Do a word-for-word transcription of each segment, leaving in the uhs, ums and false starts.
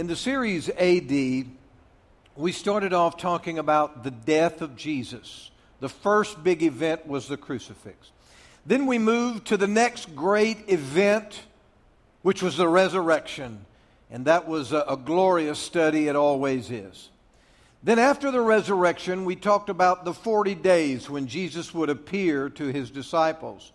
In the series A D, we started off talking about the death of Jesus. The first big event was the crucifix. Then we moved to the next great event, which was the resurrection. And that was a, a glorious study, it always is. Then after the resurrection, we talked about the forty days when Jesus would appear to his disciples.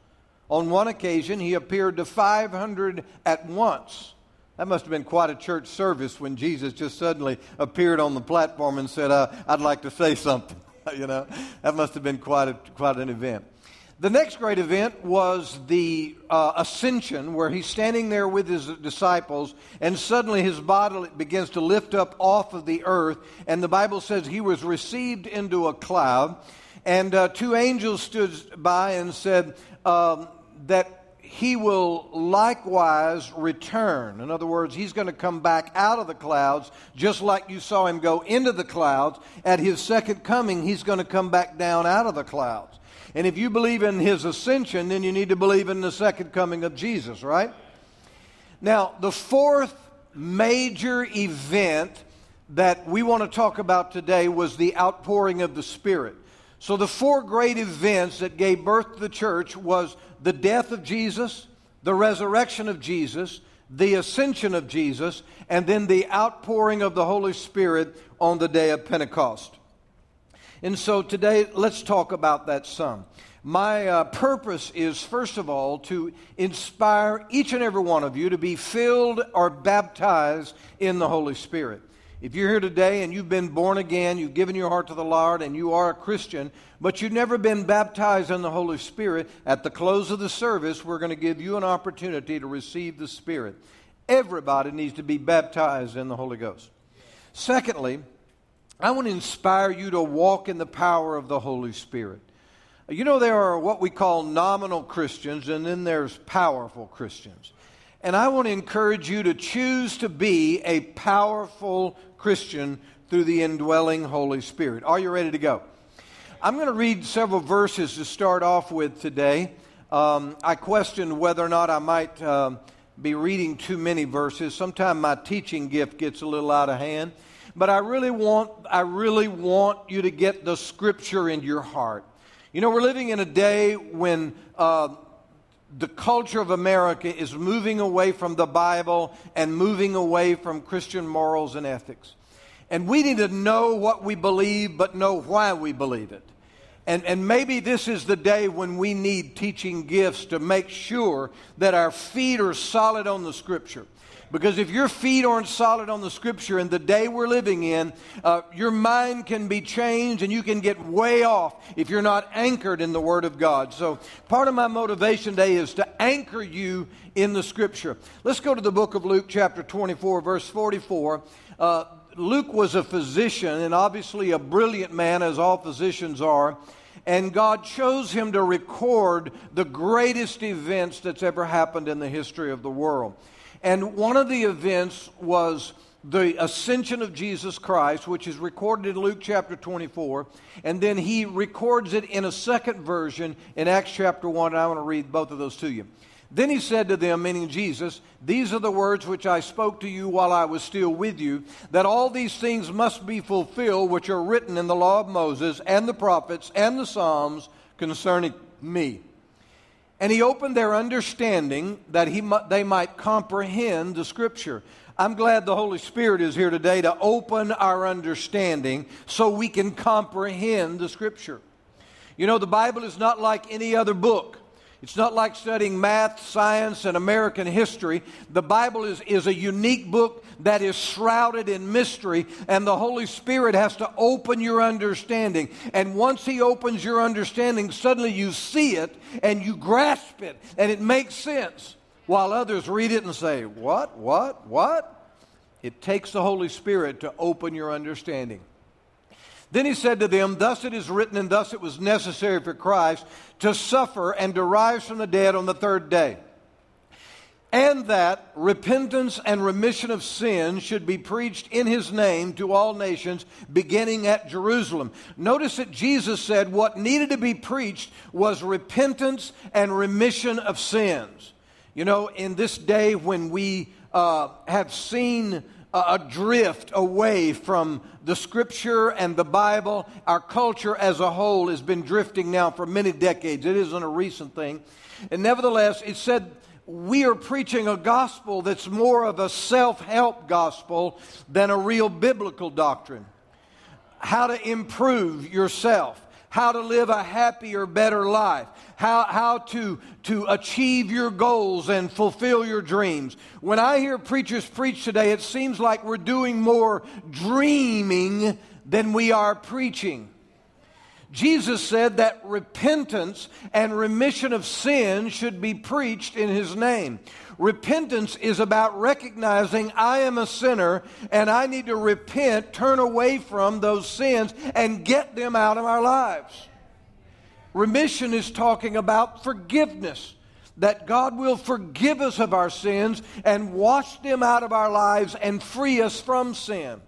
On one occasion, he appeared to five hundred at once. That must have been quite a church service when Jesus just suddenly appeared on the platform and said, uh, I'd like to say something. You know, that must have been quite, a, quite an event. The next great event was the uh, ascension, where he's standing there with his disciples, and suddenly his body begins to lift up off of the earth, and the Bible says he was received into a cloud, and uh, two angels stood by and said um, that he will likewise return. In other words, he's going to come back out of the clouds, just like you saw him go into the clouds. At his second coming, he's going to come back down out of the clouds. And if you believe in his ascension, then you need to believe in the second coming of Jesus, right? Now, the fourth major event that we want to talk about today was the outpouring of the Spirit. So the four great events that gave birth to the church was the death of Jesus, the resurrection of Jesus, the ascension of Jesus, and then the outpouring of the Holy Spirit on the day of Pentecost. And so today, let's talk about that some. My uh, purpose is, first of all, to inspire each and every one of you to be filled or baptized in the Holy Spirit. If you're here today and you've been born again, you've given your heart to the Lord, and you are a Christian, but you've never been baptized in the Holy Spirit, at the close of the service, we're going to give you an opportunity to receive the Spirit. Everybody needs to be baptized in the Holy Ghost. Secondly, I want to inspire you to walk in the power of the Holy Spirit. You know, there are what we call nominal Christians, and then there's powerful Christians. And I want to encourage you to choose to be a powerful Christian through the indwelling Holy Spirit. Are you ready to go? I'm going to read several verses to start off with today. Um, I questioned whether or not I might um, be reading too many verses. Sometimes my teaching gift gets a little out of hand. But I really want, I really want you to get the Scripture in your heart. You know, we're living in a day when Uh, The culture of America is moving away from the Bible and moving away from Christian morals and ethics. And we need to know what we believe, but know why we believe it. And, and maybe this is the day when we need teaching gifts to make sure that our feet are solid on the Scripture. Because if your feet aren't solid on the Scripture in the day we're living in, uh, your mind can be changed and you can get way off if you're not anchored in the Word of God. So part of my motivation today is to anchor you in the Scripture. Let's go to the book of Luke chapter twenty-four, verse forty-four. Uh, Luke was a physician and obviously a brilliant man, as all physicians are. And God chose him to record the greatest events that's ever happened in the history of the world. And one of the events was the ascension of Jesus Christ, which is recorded in Luke chapter twenty-four. And then he records it in a second version in Acts chapter one. And I want to read both of those to you. Then he said to them, meaning Jesus, "These are the words which I spoke to you while I was still with you, that all these things must be fulfilled which are written in the law of Moses and the prophets and the Psalms concerning me." And he opened their understanding that he they might comprehend the Scripture. I'm glad the Holy Spirit is here today to open our understanding so we can comprehend the Scripture. You know, the Bible is not like any other book. It's not like studying math, science, and American history. The Bible is, is a unique book that is shrouded in mystery, and the Holy Spirit has to open your understanding. And once he opens your understanding, suddenly you see it, and you grasp it, and it makes sense, while others read it and say, what, what, what? It takes the Holy Spirit to open your understanding. Then he said to them, "Thus it is written, and thus it was necessary for Christ to suffer and to rise from the dead on the third day, and that repentance and remission of sins should be preached in his name to all nations, beginning at Jerusalem." Notice that Jesus said what needed to be preached was repentance and remission of sins. You know, in this day when we uh, have seen adrift away from the Scripture and the Bible. Our culture as a whole has been drifting now for many decades. It isn't a recent thing. And nevertheless, it said we are preaching a gospel that's more of a self-help gospel than a real biblical doctrine. How to improve yourself. How to live a happier, better life. How, how to, to achieve your goals and fulfill your dreams. When I hear preachers preach today, it seems like we're doing more dreaming than we are preaching. Jesus said that repentance and remission of sin should be preached in His name. Repentance is about recognizing I am a sinner and I need to repent, turn away from those sins and get them out of our lives. Remission is talking about forgiveness, that God will forgive us of our sins and wash them out of our lives and free us from sin.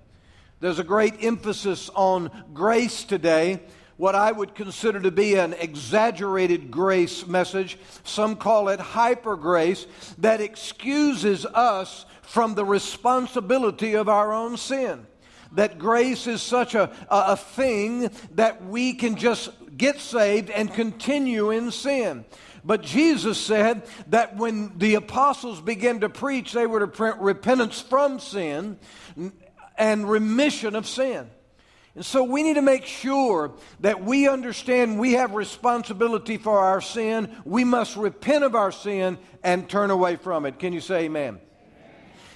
There's a great emphasis on grace today. What I would consider to be an exaggerated grace message, some call it hyper grace, that excuses us from the responsibility of our own sin. That grace is such a, a, a thing that we can just get saved and continue in sin. But Jesus said that when the apostles began to preach, they were to preach repentance from sin and remission of sin. And so we need to make sure that we understand we have responsibility for our sin. We must repent of our sin and turn away from it. Can you say amen? Amen.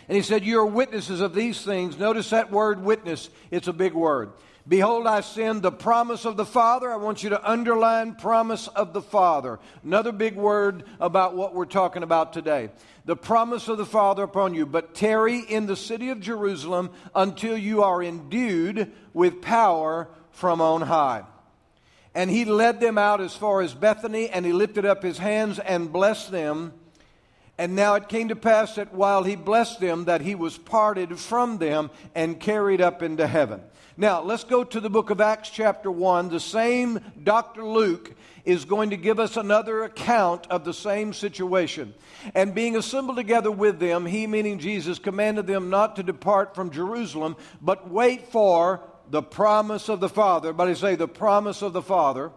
And He said, you are witnesses of these things. Notice that word witness. It's a big word. Behold, I send the promise of the Father. I want you to underline promise of the Father. Another big word about what we're talking about today. The promise of the Father upon you. But tarry in the city of Jerusalem until you are endued with power from on high. And He led them out as far as Bethany, and He lifted up His hands and blessed them. And now it came to pass that while He blessed them, that He was parted from them and carried up into heaven. Now, let's go to the book of Acts chapter one. The same Doctor Luke is going to give us another account of the same situation. And being assembled together with them, He, meaning Jesus, commanded them not to depart from Jerusalem, but wait for the promise of the Father. Everybody say, the promise of the Father,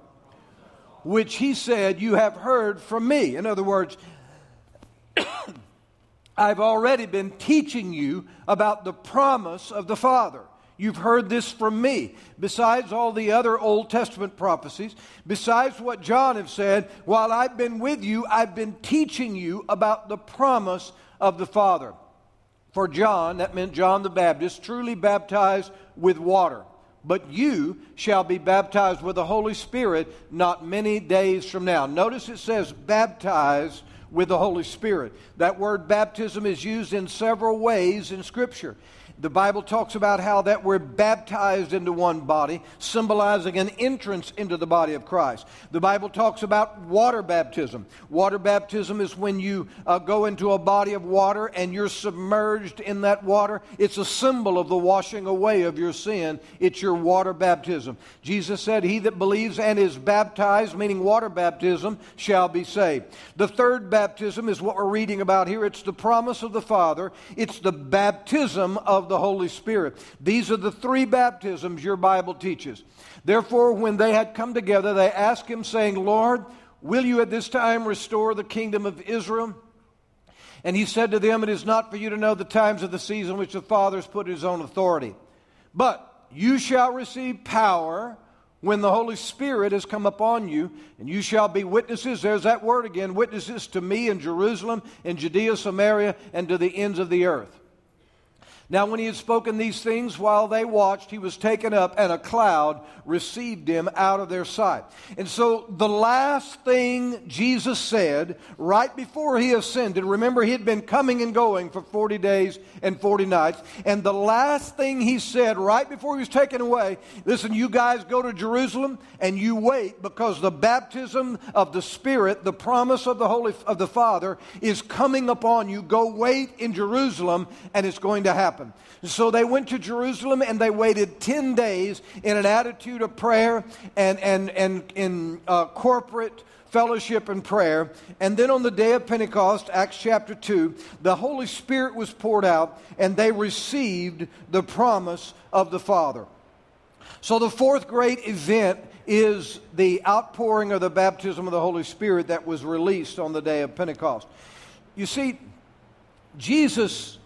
which He said, you have heard from me. In other words, I've already been teaching you about the promise of the Father. You've heard this from me. Besides all the other Old Testament prophecies, besides what John has said, while I've been with you, I've been teaching you about the promise of the Father. For John, that meant John the Baptist, truly baptized with water. But you shall be baptized with the Holy Spirit not many days from now. Notice it says baptized with the Holy Spirit. That word baptism is used in several ways in Scripture. The Bible talks about how that we're baptized into one body, symbolizing an entrance into the body of Christ. The Bible talks about water baptism. Water baptism is when you uh, go into a body of water and you're submerged in that water. It's a symbol of the washing away of your sin. It's your water baptism. Jesus said, he that believes and is baptized, meaning water baptism, shall be saved. The third baptism is what we're reading about here. It's the promise of the Father. It's the baptism of the Holy Spirit. These are the three baptisms your Bible teaches. Therefore, when they had come together, they asked him, saying, Lord, will you at this time restore the kingdom of Israel? And he said to them, it is not for you to know the times of the season which the Father has put in his own authority. But you shall receive power when the Holy Spirit has come upon you, and you shall be witnesses, there's that word again, witnesses to me in Jerusalem, in Judea, Samaria, and to the ends of the earth. Now when he had spoken these things, while they watched, he was taken up, and a cloud received him out of their sight. And so the last thing Jesus said right before he ascended, remember he had been coming and going for forty days and forty nights, and the last thing he said right before he was taken away, listen, you guys go to Jerusalem and you wait, because the baptism of the Spirit, the promise of the Holy of the Father is coming upon you. Go wait in Jerusalem and it's going to happen. So they went to Jerusalem and they waited ten days in an attitude of prayer and, and, and in uh, corporate fellowship and prayer. And then on the day of Pentecost, Acts chapter two, the Holy Spirit was poured out, and they received the promise of the Father. So the fourth great event is the outpouring of the baptism of the Holy Spirit that was released on the day of Pentecost. You see, Jesus,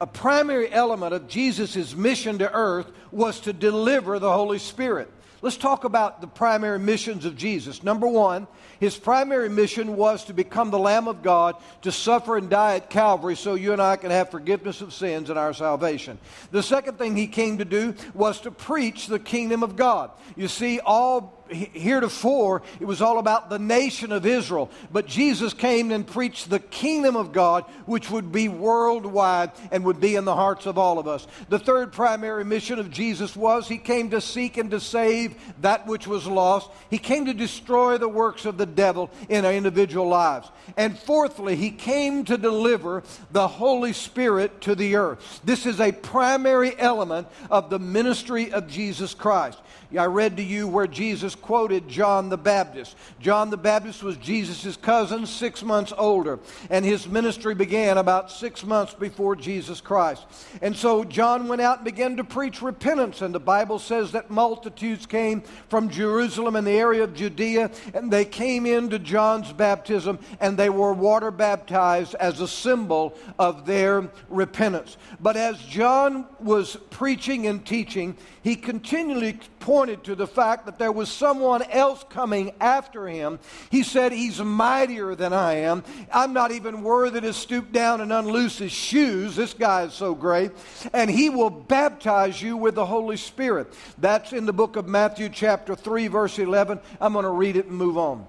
a primary element of Jesus' mission to earth was to deliver the Holy Spirit. Let's talk about the primary missions of Jesus. Number one, his primary mission was to become the Lamb of God, to suffer and die at Calvary so you and I can have forgiveness of sins and our salvation. The second thing he came to do was to preach the kingdom of God. You see, all heretofore, it was all about the nation of Israel. But Jesus came and preached the kingdom of God, which would be worldwide and would be in the hearts of all of us. The third primary mission of Jesus was he came to seek and to save that which was lost. He came to destroy the works of the devil in our individual lives. And fourthly, he came to deliver the Holy Spirit to the earth. This is a primary element of the ministry of Jesus Christ. I read to you where Jesus quoted John the Baptist. John the Baptist was Jesus' cousin, six months older, and his ministry began about six months before Jesus Christ. And so John went out and began to preach repentance, and the Bible says that multitudes came from Jerusalem and the area of Judea, and they came into John's baptism, and they were water baptized as a symbol of their repentance. But as John was preaching and teaching, he continually pointed to the fact that there was someone else coming after him. He said, he's mightier than I am. I'm not even worthy to stoop down and unloose his shoes. This guy is so great. And he will baptize you with the Holy Spirit. That's in the book of Matthew chapter three, verse eleven. I'm going to read it and move on.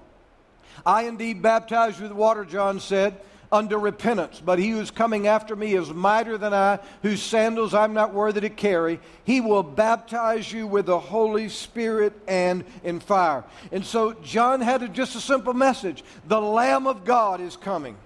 I indeed baptize you with water, John said, unto repentance, but he who is coming after me is mightier than I, whose sandals I'm not worthy to carry. He will baptize you with the Holy Spirit and in fire. And so John had a, just a simple message. The Lamb of God is coming,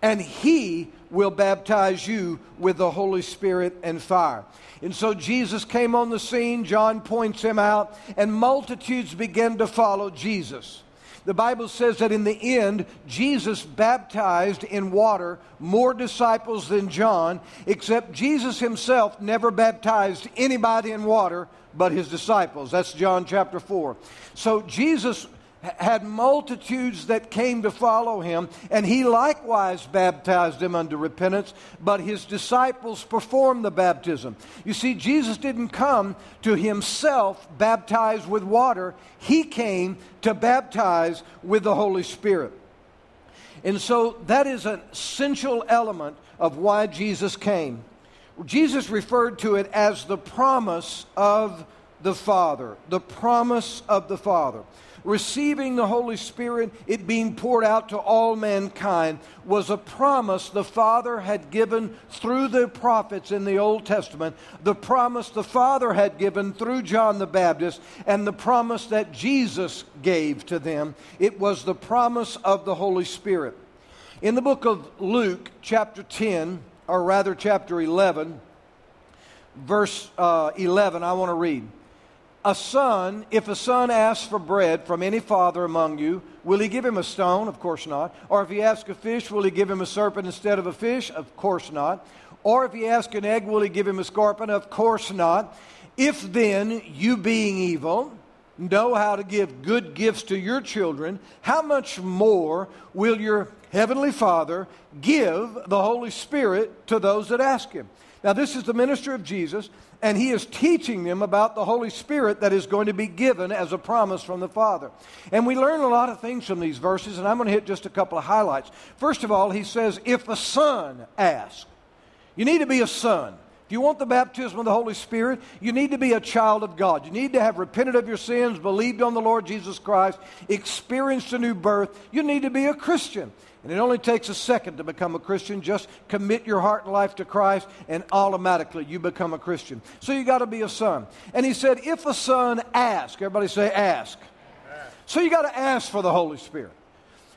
and he will baptize you with the Holy Spirit and fire. And so Jesus came on the scene. John points him out, and multitudes began to follow Jesus. The Bible says that in the end, Jesus baptized in water more disciples than John, except Jesus himself never baptized anybody in water but his disciples. That's John chapter four. So Jesus had multitudes that came to follow him, and he likewise baptized them unto repentance, but his disciples performed the baptism. You see, Jesus didn't come to himself baptized with water. He came to baptize with the Holy Spirit. And so that is an essential element of why Jesus came. Jesus referred to it as the promise of the Father, the promise of the Father. Receiving the Holy Spirit, it being poured out to all mankind, was a promise the Father had given through the prophets in the Old Testament, the promise the Father had given through John the Baptist, and the promise that Jesus gave to them. It was the promise of the Holy Spirit. In the book of Luke, chapter ten, or rather chapter eleven, verse eleven, I want to read. A son, if a son asks for bread from any father among you, will he give him a stone? Of course not. Or if he asks a fish, will he give him a serpent instead of a fish? Of course not. Or if he asks an egg, will he give him a scorpion? Of course not. If then, you being evil, know how to give good gifts to your children, how much more will your heavenly Father give the Holy Spirit to those that ask him? Now, this is the ministry of Jesus, and he is teaching them about the Holy Spirit that is going to be given as a promise from the Father. And we learn a lot of things from these verses, and I'm going to hit just a couple of highlights. First of all, he says, if a son asks, you need to be a son. If you want the baptism of the Holy Spirit, you need to be a child of God. You need to have repented of your sins, believed on the Lord Jesus Christ, experienced a new birth. You need to be a Christian. And it only takes a second to become a Christian. Just commit your heart and life to Christ, and automatically you become a Christian. So you got to be a son. And he said, if a son asks, everybody say ask. ask. So you got to ask for the Holy Spirit.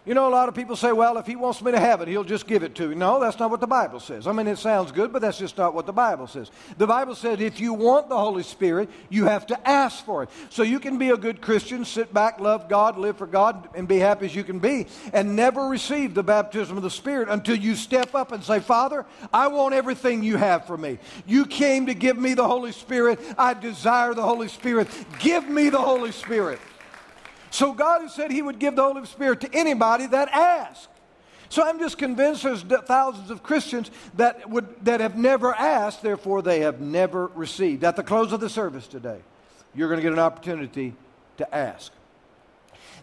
You know, a lot of people say, well, if he wants me to have it, he'll just give it to me. No, that's not what the Bible says. I mean, it sounds good, but that's just not what the Bible says. The Bible says if you want the Holy Spirit, you have to ask for it. So you can be a good Christian, sit back, love God, live for God, and be happy as you can be, and never receive the baptism of the Spirit until you step up and say, Father, I want everything you have for me. You came to give me the Holy Spirit. I desire the Holy Spirit. Give me the Holy Spirit. So God has said he would give the Holy Spirit to anybody that asks. So I'm just convinced there's thousands of Christians that, would, that have never asked, therefore they have never received. At the close of the service today, you're going to get an opportunity to ask.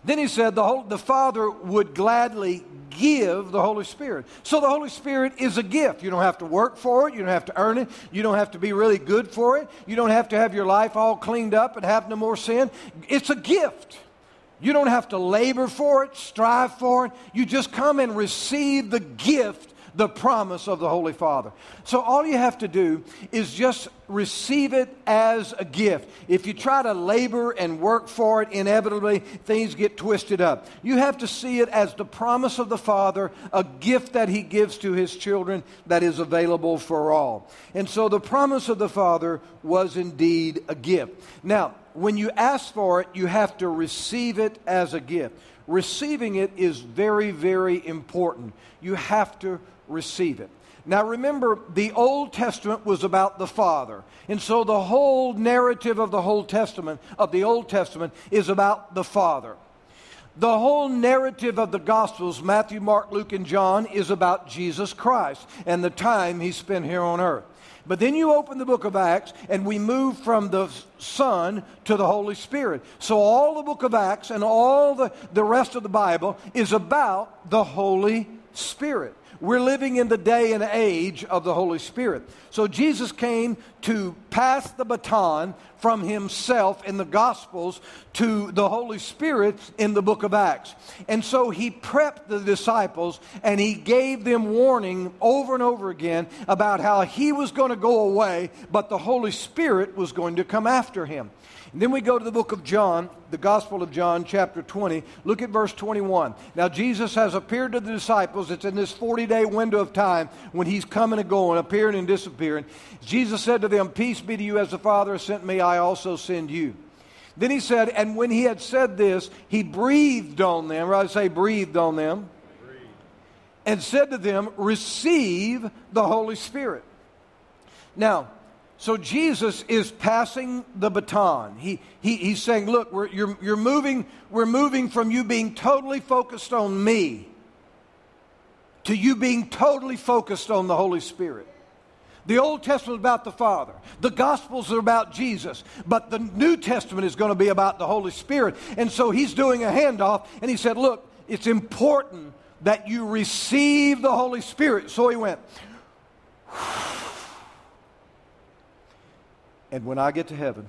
Then he said the, whole, the Father would gladly give the Holy Spirit. So the Holy Spirit is a gift. You don't have to work for it. You don't have to earn it. You don't have to be really good for it. You don't have to have your life all cleaned up and have no more sin. It's a gift. You don't have to labor for it, strive for it. You just come and receive the gift, the promise of the Holy Father. So all you have to do is just receive it as a gift. If you try to labor and work for it, inevitably things get twisted up. You have to see it as the promise of the Father, a gift that he gives to his children that is available for all. And so the promise of the Father was indeed a gift. Now, when you ask for it, you have to receive it as a gift. Receiving it is very, very important. You have to receive it. Now remember, the Old Testament was about the Father. And so the whole narrative of the whole Testament, of the Old Testament, is about the Father. The whole narrative of the Gospels, Matthew, Mark, Luke, and John, is about Jesus Christ and the time he spent here on earth. But then you open the book of Acts, and we move from the Son to the Holy Spirit. So all the book of Acts and all the, the rest of the Bible is about the Holy Spirit. We're living in the day and age of the Holy Spirit. So Jesus came to pass the baton from himself in the Gospels to the Holy Spirit in the book of Acts. And so he prepped the disciples and he gave them warning over and over again about how he was going to go away, but the Holy Spirit was going to come after him. And then we go to the book of John, the Gospel of John, chapter twenty. Look at verse twenty-one. Now Jesus has appeared to the disciples. It's in this forty-day window of time when he's coming and going, appearing and disappearing. Jesus said to them, peace be to you, as the Father has sent me, I also send you. Then he said, and when he had said this, he breathed on them. Right, say breathed on them. Breathe. And said to them, receive the Holy Spirit. Now, so Jesus is passing the baton. He, he, he's saying, look, we're, you're, you're moving, we're moving from you being totally focused on me to you being totally focused on the Holy Spirit. The Old Testament is about the Father. The Gospels are about Jesus. But the New Testament is going to be about the Holy Spirit. And so he's doing a handoff, and he said, look, it's important that you receive the Holy Spirit. So he went, and when I get to heaven,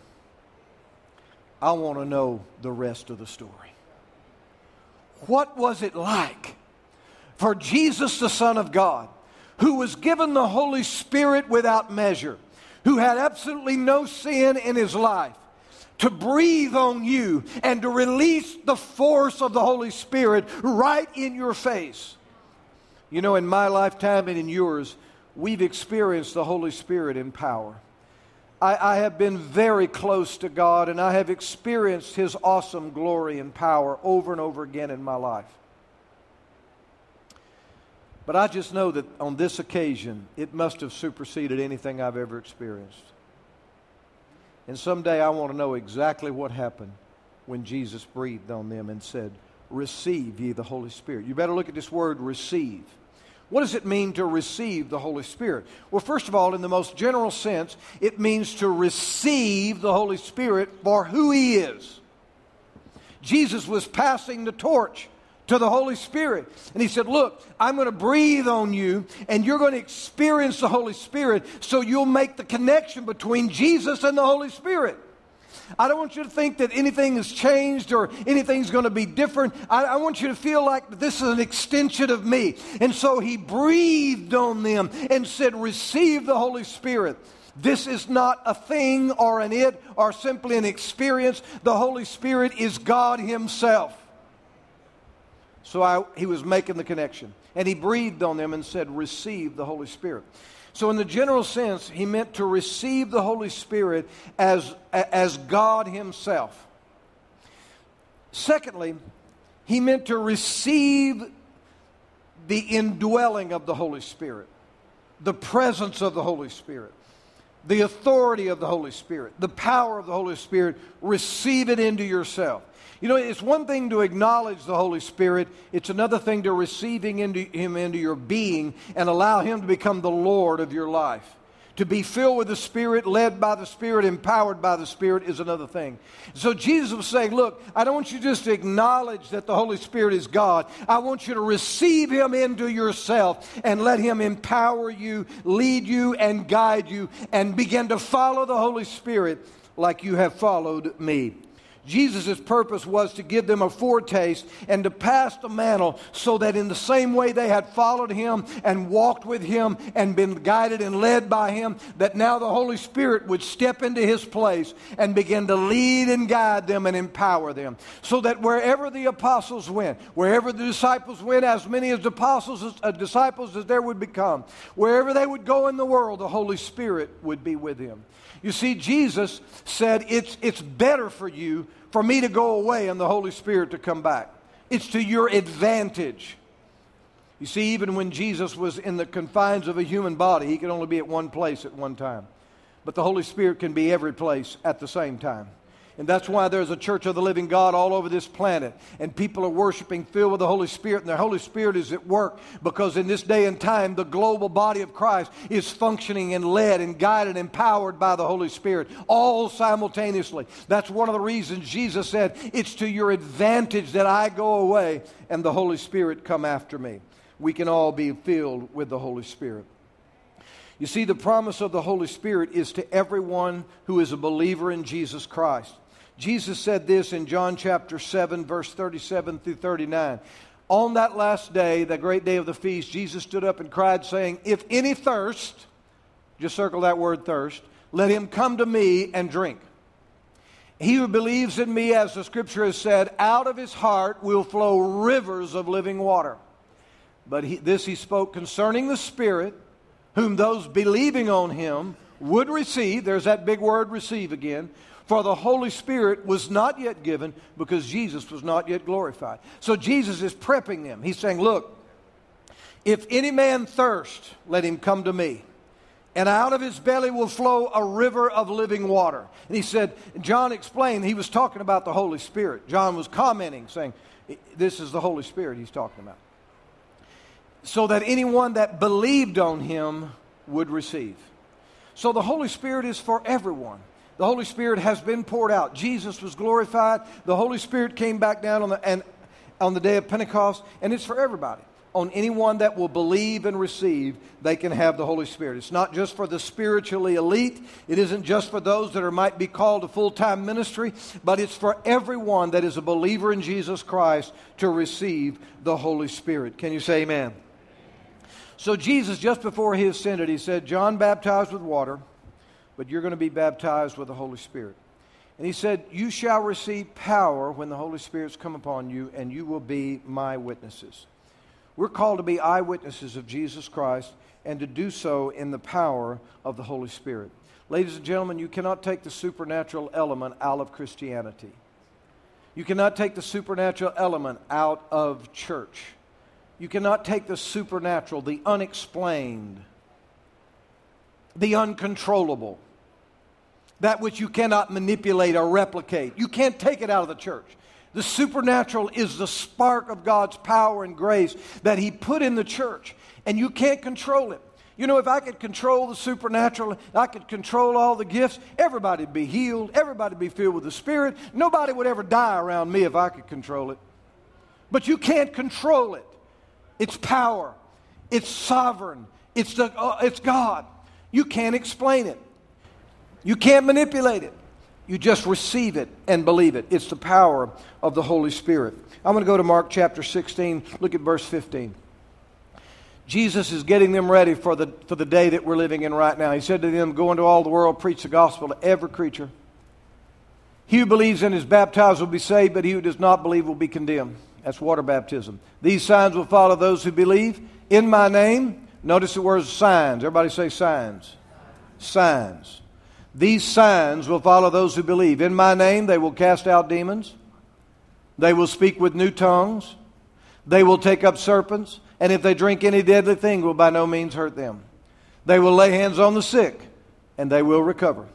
I want to know the rest of the story. What was it like for Jesus, the Son of God, who was given the Holy Spirit without measure, who had absolutely no sin in his life, to breathe on you and to release the force of the Holy Spirit right in your face? You know, in my lifetime and in yours, we've experienced the Holy Spirit in power. I, I have been very close to God, and I have experienced his awesome glory and power over and over again in my life. But I just know that on this occasion, it must have superseded anything I've ever experienced. And someday I want to know exactly what happened when Jesus breathed on them and said, receive ye the Holy Spirit. You better look at this word, receive. What does it mean to receive the Holy Spirit? Well, first of all, in the most general sense, it means to receive the Holy Spirit for who he is. Jesus was passing the torch to the Holy Spirit. And he said, look, I'm going to breathe on you, and you're going to experience the Holy Spirit, so you'll make the connection between Jesus and the Holy Spirit. I don't want you to think that anything has changed or anything's going to be different. I, I want you to feel like this is an extension of me. And so he breathed on them and said, receive the Holy Spirit. This is not a thing or an it or simply an experience. The Holy Spirit is God himself. So I, he was making the connection. And he breathed on them and said, receive the Holy Spirit. So in the general sense, he meant to receive the Holy Spirit as, as God himself. Secondly, he meant to receive the indwelling of the Holy Spirit, the presence of the Holy Spirit, the authority of the Holy Spirit, the power of the Holy Spirit. Receive it into yourself. You know, it's one thing to acknowledge the Holy Spirit. It's another thing to receiving into Him into your being and allow Him to become the Lord of your life. To be filled with the Spirit, led by the Spirit, empowered by the Spirit is another thing. So Jesus was saying, look, I don't want you just to acknowledge that the Holy Spirit is God. I want you to receive Him into yourself and let Him empower you, lead you, and guide you, and begin to follow the Holy Spirit like you have followed me. Jesus' purpose was to give them a foretaste and to pass the mantle so that in the same way they had followed Him and walked with Him and been guided and led by Him, that now the Holy Spirit would step into His place and begin to lead and guide them and empower them. So that wherever the apostles went, wherever the disciples went, as many as apostles as uh, disciples as there would become, wherever they would go in the world, the Holy Spirit would be with them. You see, Jesus said, it's, it's better for you for me to go away and the Holy Spirit to come back. It's to your advantage. You see, even when Jesus was in the confines of a human body, He could only be at one place at one time. But the Holy Spirit can be every place at the same time. And that's why there's a Church of the Living God all over this planet. And people are worshiping filled with the Holy Spirit. And the Holy Spirit is at work. Because in this day and time, the global body of Christ is functioning and led and guided and empowered by the Holy Spirit. All simultaneously. That's one of the reasons Jesus said, it's to your advantage that I go away and the Holy Spirit come after me. We can all be filled with the Holy Spirit. You see, the promise of the Holy Spirit is to everyone who is a believer in Jesus Christ. Jesus said this in John chapter seven, verse thirty-seven through thirty-nine. On that last day, the great day of the feast, Jesus stood up and cried, saying, if any thirst, just circle that word thirst, let him come to me and drink. He who believes in me, as the scripture has said, out of his heart will flow rivers of living water. But he, this he spoke concerning the Spirit, whom those believing on him would receive. There's that big word, receive again. For the Holy Spirit was not yet given because Jesus was not yet glorified. So Jesus is prepping them. He's saying, look, if any man thirst, let him come to me. And out of his belly will flow a river of living water. And he said, John explained, he was talking about the Holy Spirit. John was commenting, saying, this is the Holy Spirit he's talking about. So that anyone that believed on him would receive. So the Holy Spirit is for everyone. The Holy Spirit has been poured out. Jesus was glorified. The Holy Spirit came back down on the, and, on the day of Pentecost, and it's for everybody. On anyone that will believe and receive, they can have the Holy Spirit. It's not just for the spiritually elite. It isn't just for those that are, might be called to full-time ministry, but it's for everyone that is a believer in Jesus Christ to receive the Holy Spirit. Can you say amen? So Jesus, just before He ascended, He said, John baptized with water, but you're going to be baptized with the Holy Spirit. And He said, you shall receive power when the Holy Spirit's come upon you, and you will be my witnesses. We're called to be eyewitnesses of Jesus Christ and to do so in the power of the Holy Spirit. Ladies and gentlemen, you cannot take the supernatural element out of Christianity. You cannot take the supernatural element out of church. You cannot take the supernatural, the unexplained, the uncontrollable, that which you cannot manipulate or replicate. You can't take it out of the church. The supernatural is the spark of God's power and grace that He put in the church, and you can't control it. You know, if I could control the supernatural, I could control all the gifts, everybody would be healed, everybody would be filled with the Spirit. Nobody would ever die around me if I could control it. But you can't control it. It's power. It's sovereign. It's, the, uh, it's God. You can't explain it. You can't manipulate it. You just receive it and believe it. It's the power of the Holy Spirit. I'm going to go to Mark chapter sixteen. Look at verse fifteen. Jesus is getting them ready for the, for the day that we're living in right now. He said to them, go into all the world, preach the gospel to every creature. He who believes and is baptized will be saved, but he who does not believe will be condemned. That's water baptism. These signs will follow those who believe in my name. Notice the words signs. Everybody say signs. Signs. These signs will follow those who believe. In my name, they will cast out demons. They will speak with new tongues. They will take up serpents. And if they drink any deadly thing, will by no means hurt them. They will lay hands on the sick, and they will recover.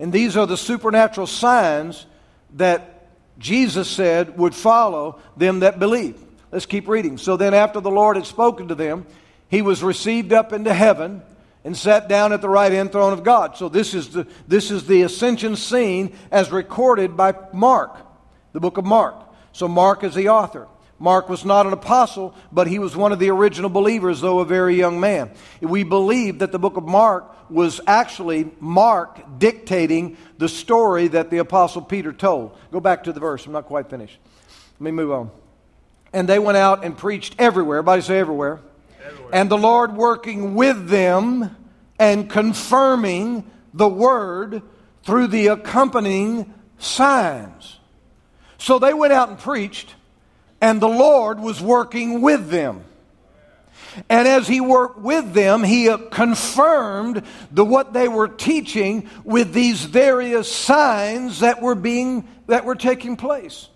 And these are the supernatural signs that Jesus said would follow them that believe. Let's keep reading. So then after the Lord had spoken to them, he was received up into heaven and sat down at the right hand throne of God. So this is the, this is the ascension scene as recorded by Mark, the book of Mark. So Mark is the author. Mark was not an apostle, but he was one of the original believers, though a very young man. We believe that the book of Mark was actually Mark dictating the story that the apostle Peter told. Go back to the verse. I'm not quite finished. Let me move on. And they went out and preached everywhere. Everybody say everywhere. Everywhere. And the Lord working with them and confirming the word through the accompanying signs. So they went out and preached. And the Lord was working with them. And as he worked with them, he confirmed the, what they were teaching with these various signs that were being, that were taking place.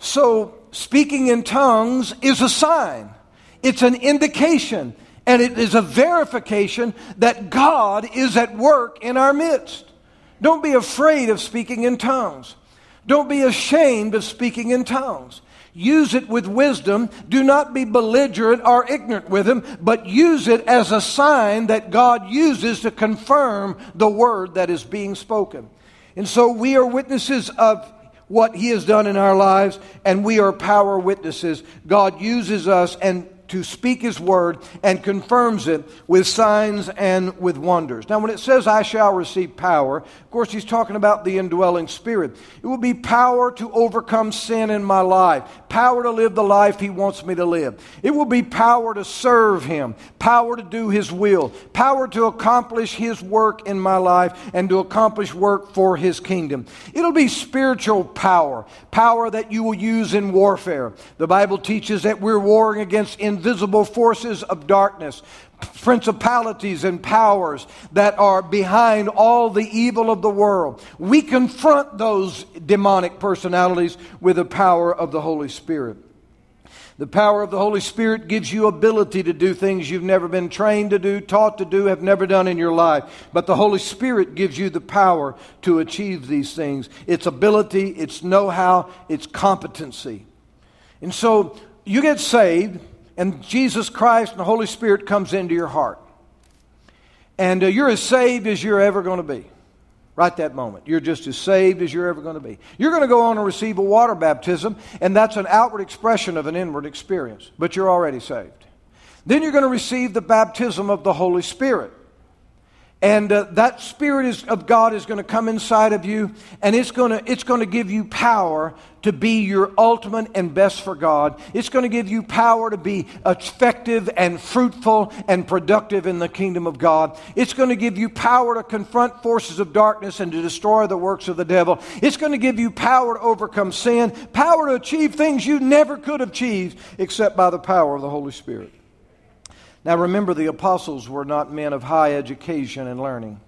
So speaking in tongues is a sign. It's an indication. And it is a verification that God is at work in our midst. Don't be afraid of speaking in tongues. Don't be ashamed of speaking in tongues. Use it with wisdom. Do not be belligerent or ignorant with him, but use it as a sign that God uses to confirm the word that is being spoken. And so we are witnesses of what he has done in our lives, and we are power witnesses. God uses us and to speak his word and confirms it with signs and with wonders. Now when it says I shall receive power, of course he's talking about the indwelling spirit. It will be power to overcome sin in my life, power to live the life he wants me to live. It will be power to serve him, power to do his will, power to accomplish his work in my life and to accomplish work for his kingdom. It'll be spiritual power, power that you will use in warfare. The Bible teaches that we're warring against in invisible forces of darkness, principalities and powers that are behind all the evil of the world. We confront those demonic personalities with the power of the Holy Spirit. The power of the Holy Spirit gives you ability to do things you've never been trained to do, taught to do, have never done in your life. But the Holy Spirit gives you the power to achieve these things. It's ability, it's know-how, it's competency. And so you get saved, and Jesus Christ and the Holy Spirit comes into your heart. And uh, you're as saved as you're ever going to be. Right that moment. You're just as saved as you're ever going to be. You're going to go on and receive a water baptism. And that's an outward expression of an inward experience. But you're already saved. Then you're going to receive the baptism of the Holy Spirit. And uh, that Spirit is, of God is going to come inside of you, and it's going to it's going to give you power to be your ultimate and best for God. It's going to give you power to be effective and fruitful and productive in the kingdom of God. It's going to give you power to confront forces of darkness and to destroy the works of the devil. It's going to give you power to overcome sin, power to achieve things you never could achieve except by the power of the Holy Spirit. Now remember, the apostles were not men of high education and learning.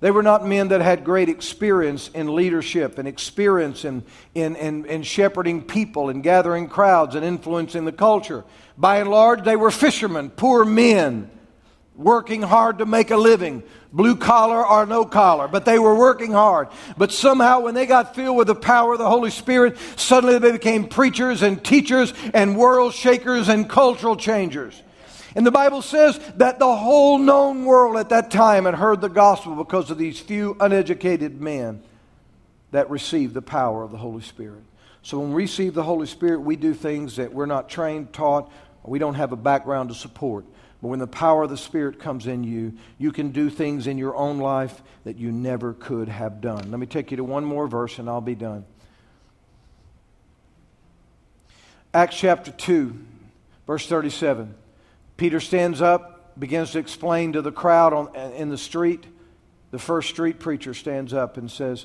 They were not men that had great experience in leadership and experience in, in, in, in shepherding people and gathering crowds and influencing the culture. By and large, they were fishermen, poor men, working hard to make a living, blue collar or no collar, but they were working hard. But somehow when they got filled with the power of the Holy Spirit, suddenly they became preachers and teachers and world shakers and cultural changers. And the Bible says that the whole known world at that time had heard the gospel because of these few uneducated men that received the power of the Holy Spirit. So when we receive the Holy Spirit, we do things that we're not trained, taught, or we don't have a background to support. But when the power of the Spirit comes in you, you can do things in your own life that you never could have done. Let me take you to one more verse and I'll be done. Acts chapter two, verse thirty-seven. Peter stands up, begins to explain to the crowd on, in the street. The first street preacher stands up and says,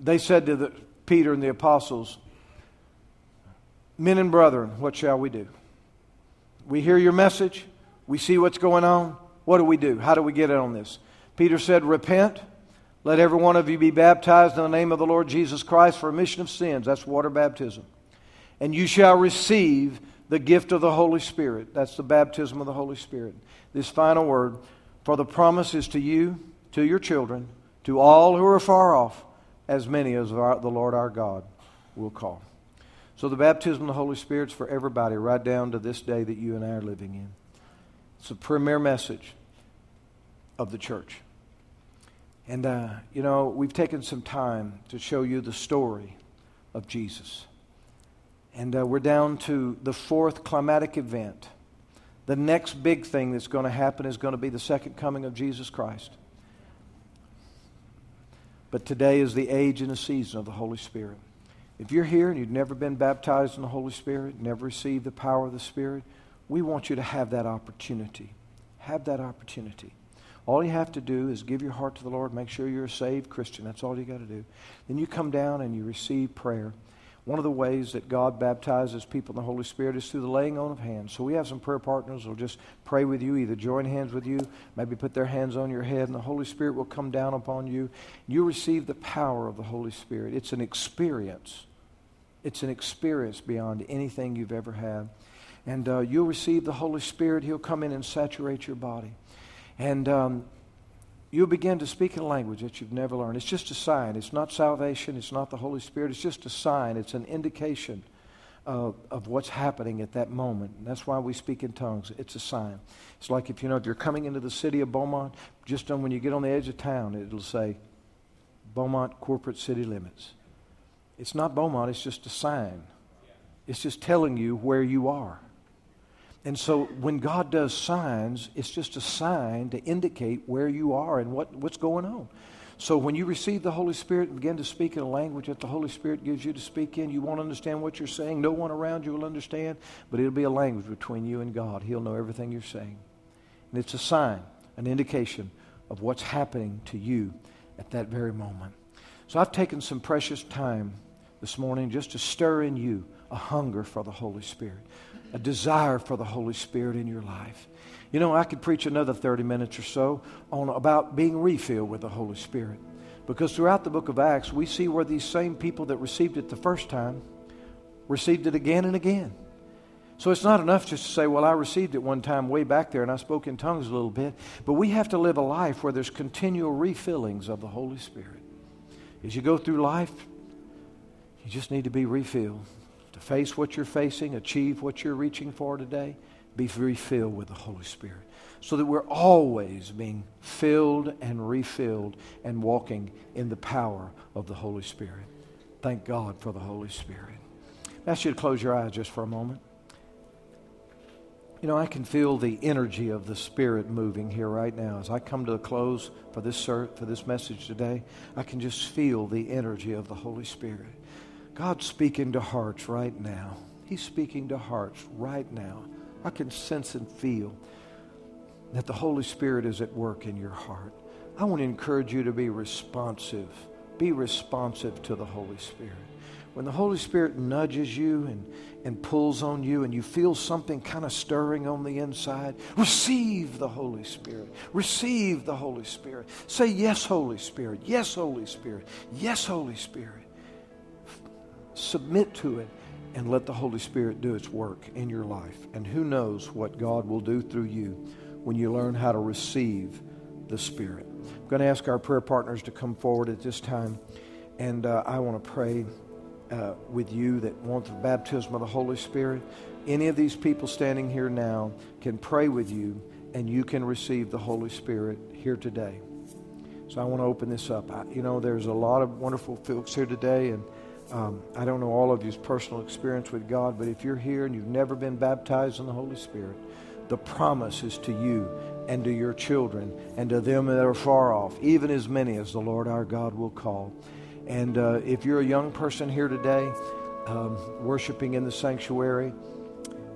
they said to the, Peter and the apostles, Men and brethren, what shall we do? We hear your message. We see what's going on. What do we do? How do we get in on this? Peter said, repent. Let every one of you be baptized in the name of the Lord Jesus Christ for remission of sins. That's water baptism. And you shall receive the gift of the Holy Spirit. That's the baptism of the Holy Spirit. This final word, for the promise is to you, to your children, to all who are far off, as many as our, the Lord our God will call. So the baptism of the Holy Spirit is for everybody, right down to this day that you and I are living in. It's the premier message of the church. And, uh, you know, we've taken some time to show you the story of Jesus. And uh, we're down to the fourth climatic event. The next big thing that's going to happen is going to be the second coming of Jesus Christ. But today is the age and the season of the Holy Spirit. If you're here and you've never been baptized in the Holy Spirit, never received the power of the Spirit, we want you to have that opportunity. Have that opportunity. All you have to do is give your heart to the Lord, make sure you're a saved Christian. That's all you got to do. Then you come down and you receive prayer. One of the ways that God baptizes people in the Holy Spirit is through the laying on of hands. So we have some prayer partners who will just pray with you, either join hands with you, maybe put their hands on your head, and the Holy Spirit will come down upon you. You receive the power of the Holy Spirit. It's an experience. It's an experience beyond anything you've ever had. And uh, you'll receive the Holy Spirit. He'll come in and saturate your body. And um, you'll begin to speak in a language that you've never learned. It's just a sign. It's not salvation. It's not the Holy Spirit. It's just a sign. It's an indication of, of what's happening at that moment. And that's why we speak in tongues. It's a sign. It's like if, you know, if you're coming into the city of Beaumont, just on, when you get on the edge of town, it'll say, Beaumont Corporate City Limits. It's not Beaumont. It's just a sign. It's just telling you where you are. And so when God does signs, it's just a sign to indicate where you are and what, what's going on. So when you receive the Holy Spirit and begin to speak in a language that the Holy Spirit gives you to speak in, you won't understand what you're saying. No one around you will understand, but it'll be a language between you and God. He'll know everything you're saying. And it's a sign, an indication of what's happening to you at that very moment. So I've taken some precious time this morning just to stir in you a hunger for the Holy Spirit, a desire for the Holy Spirit in your life. You know, I could preach another thirty minutes or so on about being refilled with the Holy Spirit, because throughout the book of Acts, we see where these same people that received it the first time received it again and again. So it's not enough just to say, well, I received it one time way back there and I spoke in tongues a little bit, but we have to live a life where there's continual refillings of the Holy Spirit. As you go through life, you just need to be refilled. To face what you're facing, achieve what you're reaching for today, be refilled with the Holy Spirit, so that we're always being filled and refilled and walking in the power of the Holy Spirit. Thank God for the Holy Spirit. I ask you to close your eyes just for a moment. You know, I can feel the energy of the Spirit moving here right now. As I come to the close for this ser- for this message today, I can just feel the energy of the Holy Spirit. God's speaking to hearts right now. He's speaking to hearts right now. I can sense and feel that the Holy Spirit is at work in your heart. I want to encourage you to be responsive. Be responsive to the Holy Spirit. When the Holy Spirit nudges you and, and pulls on you and you feel something kind of stirring on the inside, receive the Holy Spirit. Receive the Holy Spirit. Say, yes, Holy Spirit. Yes, Holy Spirit. Yes, Holy Spirit. Submit to it and let the Holy Spirit do its work in your life. And who knows what God will do through you when you learn how to receive the Spirit. I'm going to ask our prayer partners to come forward at this time. And uh, I want to pray uh, with you that want the baptism of the Holy Spirit. Any of these people standing here now can pray with you and you can receive the Holy Spirit here today. So I want to open this up. I, you know, there's a lot of wonderful folks here today, and Um, I don't know all of you's personal experience with God, but if you're here and you've never been baptized in the Holy Spirit, the promise is to you and to your children and to them that are far off, even as many as the Lord our God will call. And uh, if you're a young person here today, um, worshiping in the sanctuary,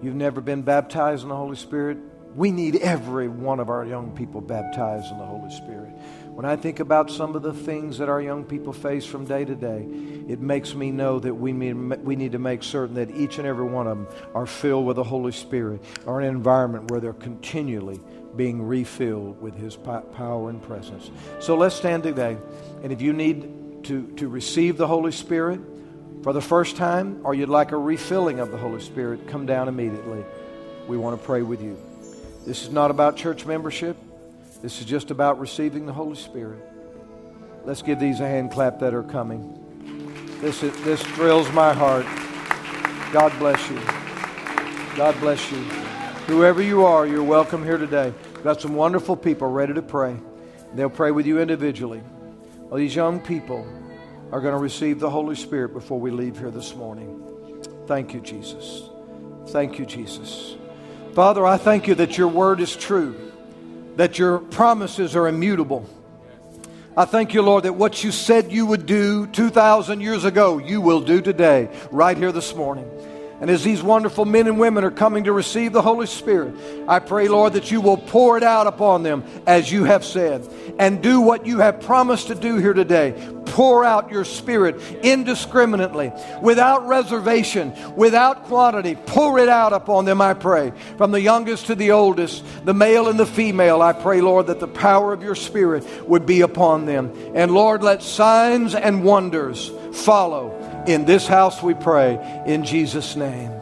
you've never been baptized in the Holy Spirit, we need every one of our young people baptized in the Holy Spirit. When I think about some of the things that our young people face from day to day, it makes me know that we we need to make certain that each and every one of them are filled with the Holy Spirit, or an environment where they're continually being refilled with His power and presence. So let's stand today. And if you need to, to receive the Holy Spirit for the first time, or you'd like a refilling of the Holy Spirit, come down immediately. We want to pray with you. This is not about church membership. This is just about receiving the Holy Spirit. Let's give these a hand clap that are coming. This is, this thrills my heart. God bless you. God bless you. Whoever you are, you're welcome here today. We've got some wonderful people ready to pray. They'll pray with you individually. Well, these young people are going to receive the Holy Spirit before we leave here this morning. Thank you, Jesus. Thank you, Jesus. Father, I thank you that your word is true, that your promises are immutable. I thank you, Lord, that what you said you would do two thousand years ago, you will do today, right here this morning. And as these wonderful men and women are coming to receive the Holy Spirit, I pray, Lord, that you will pour it out upon them as you have said, and do what you have promised to do here today. Pour out your Spirit indiscriminately, without reservation, without quantity. Pour it out upon them, I pray. From the youngest to the oldest, the male and the female, I pray, Lord, that the power of your Spirit would be upon them. And Lord, let signs and wonders follow. In this house we pray, in Jesus' name.